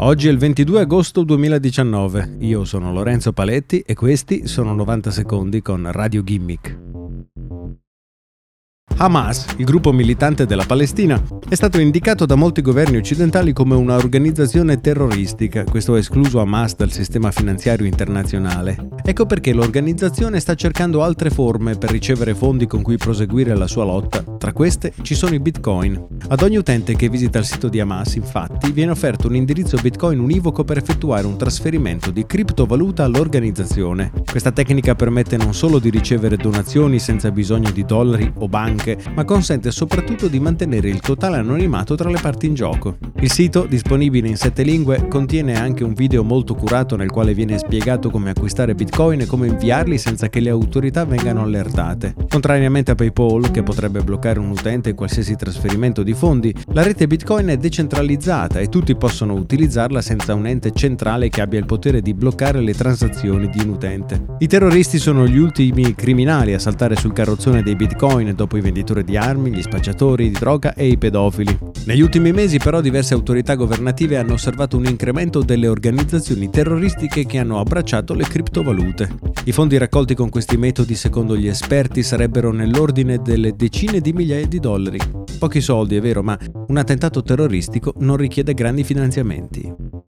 Oggi è il 22 agosto 2019, io sono Lorenzo Paletti e questi sono 90 secondi con Radio Gimmick. Hamas, il gruppo militante della Palestina, è stato indicato da molti governi occidentali come una organizzazione terroristica. Questo ha escluso Hamas dal sistema finanziario internazionale. Ecco perché l'organizzazione sta cercando altre forme per ricevere fondi con cui proseguire la sua lotta. Tra queste ci sono i Bitcoin. Ad ogni utente che visita il sito di Hamas, infatti, viene offerto un indirizzo Bitcoin univoco per effettuare un trasferimento di criptovaluta all'organizzazione. Questa tecnica permette non solo di ricevere donazioni senza bisogno di dollari o banche, ma consente soprattutto di mantenere il totale anonimato tra le parti in gioco. Il sito, disponibile in 7 lingue, contiene anche un video molto curato nel quale viene spiegato come acquistare Bitcoin e come inviarli senza che le autorità vengano allertate. Contrariamente a PayPal, che potrebbe bloccare un utente qualsiasi trasferimento di fondi, la rete Bitcoin è decentralizzata e tutti possono utilizzarla senza un ente centrale che abbia il potere di bloccare le transazioni di un utente. I terroristi sono gli ultimi criminali a saltare sul carrozzone dei Bitcoin dopo i venditori di armi, gli spacciatori di droga e i pedofili. Negli ultimi mesi però diverse autorità governative hanno osservato un incremento delle organizzazioni terroristiche che hanno abbracciato le criptovalute. I fondi raccolti con questi metodi, secondo gli esperti, sarebbero nell'ordine delle decine di migliaia di dollari. Pochi soldi, è vero, ma un attentato terroristico non richiede grandi finanziamenti.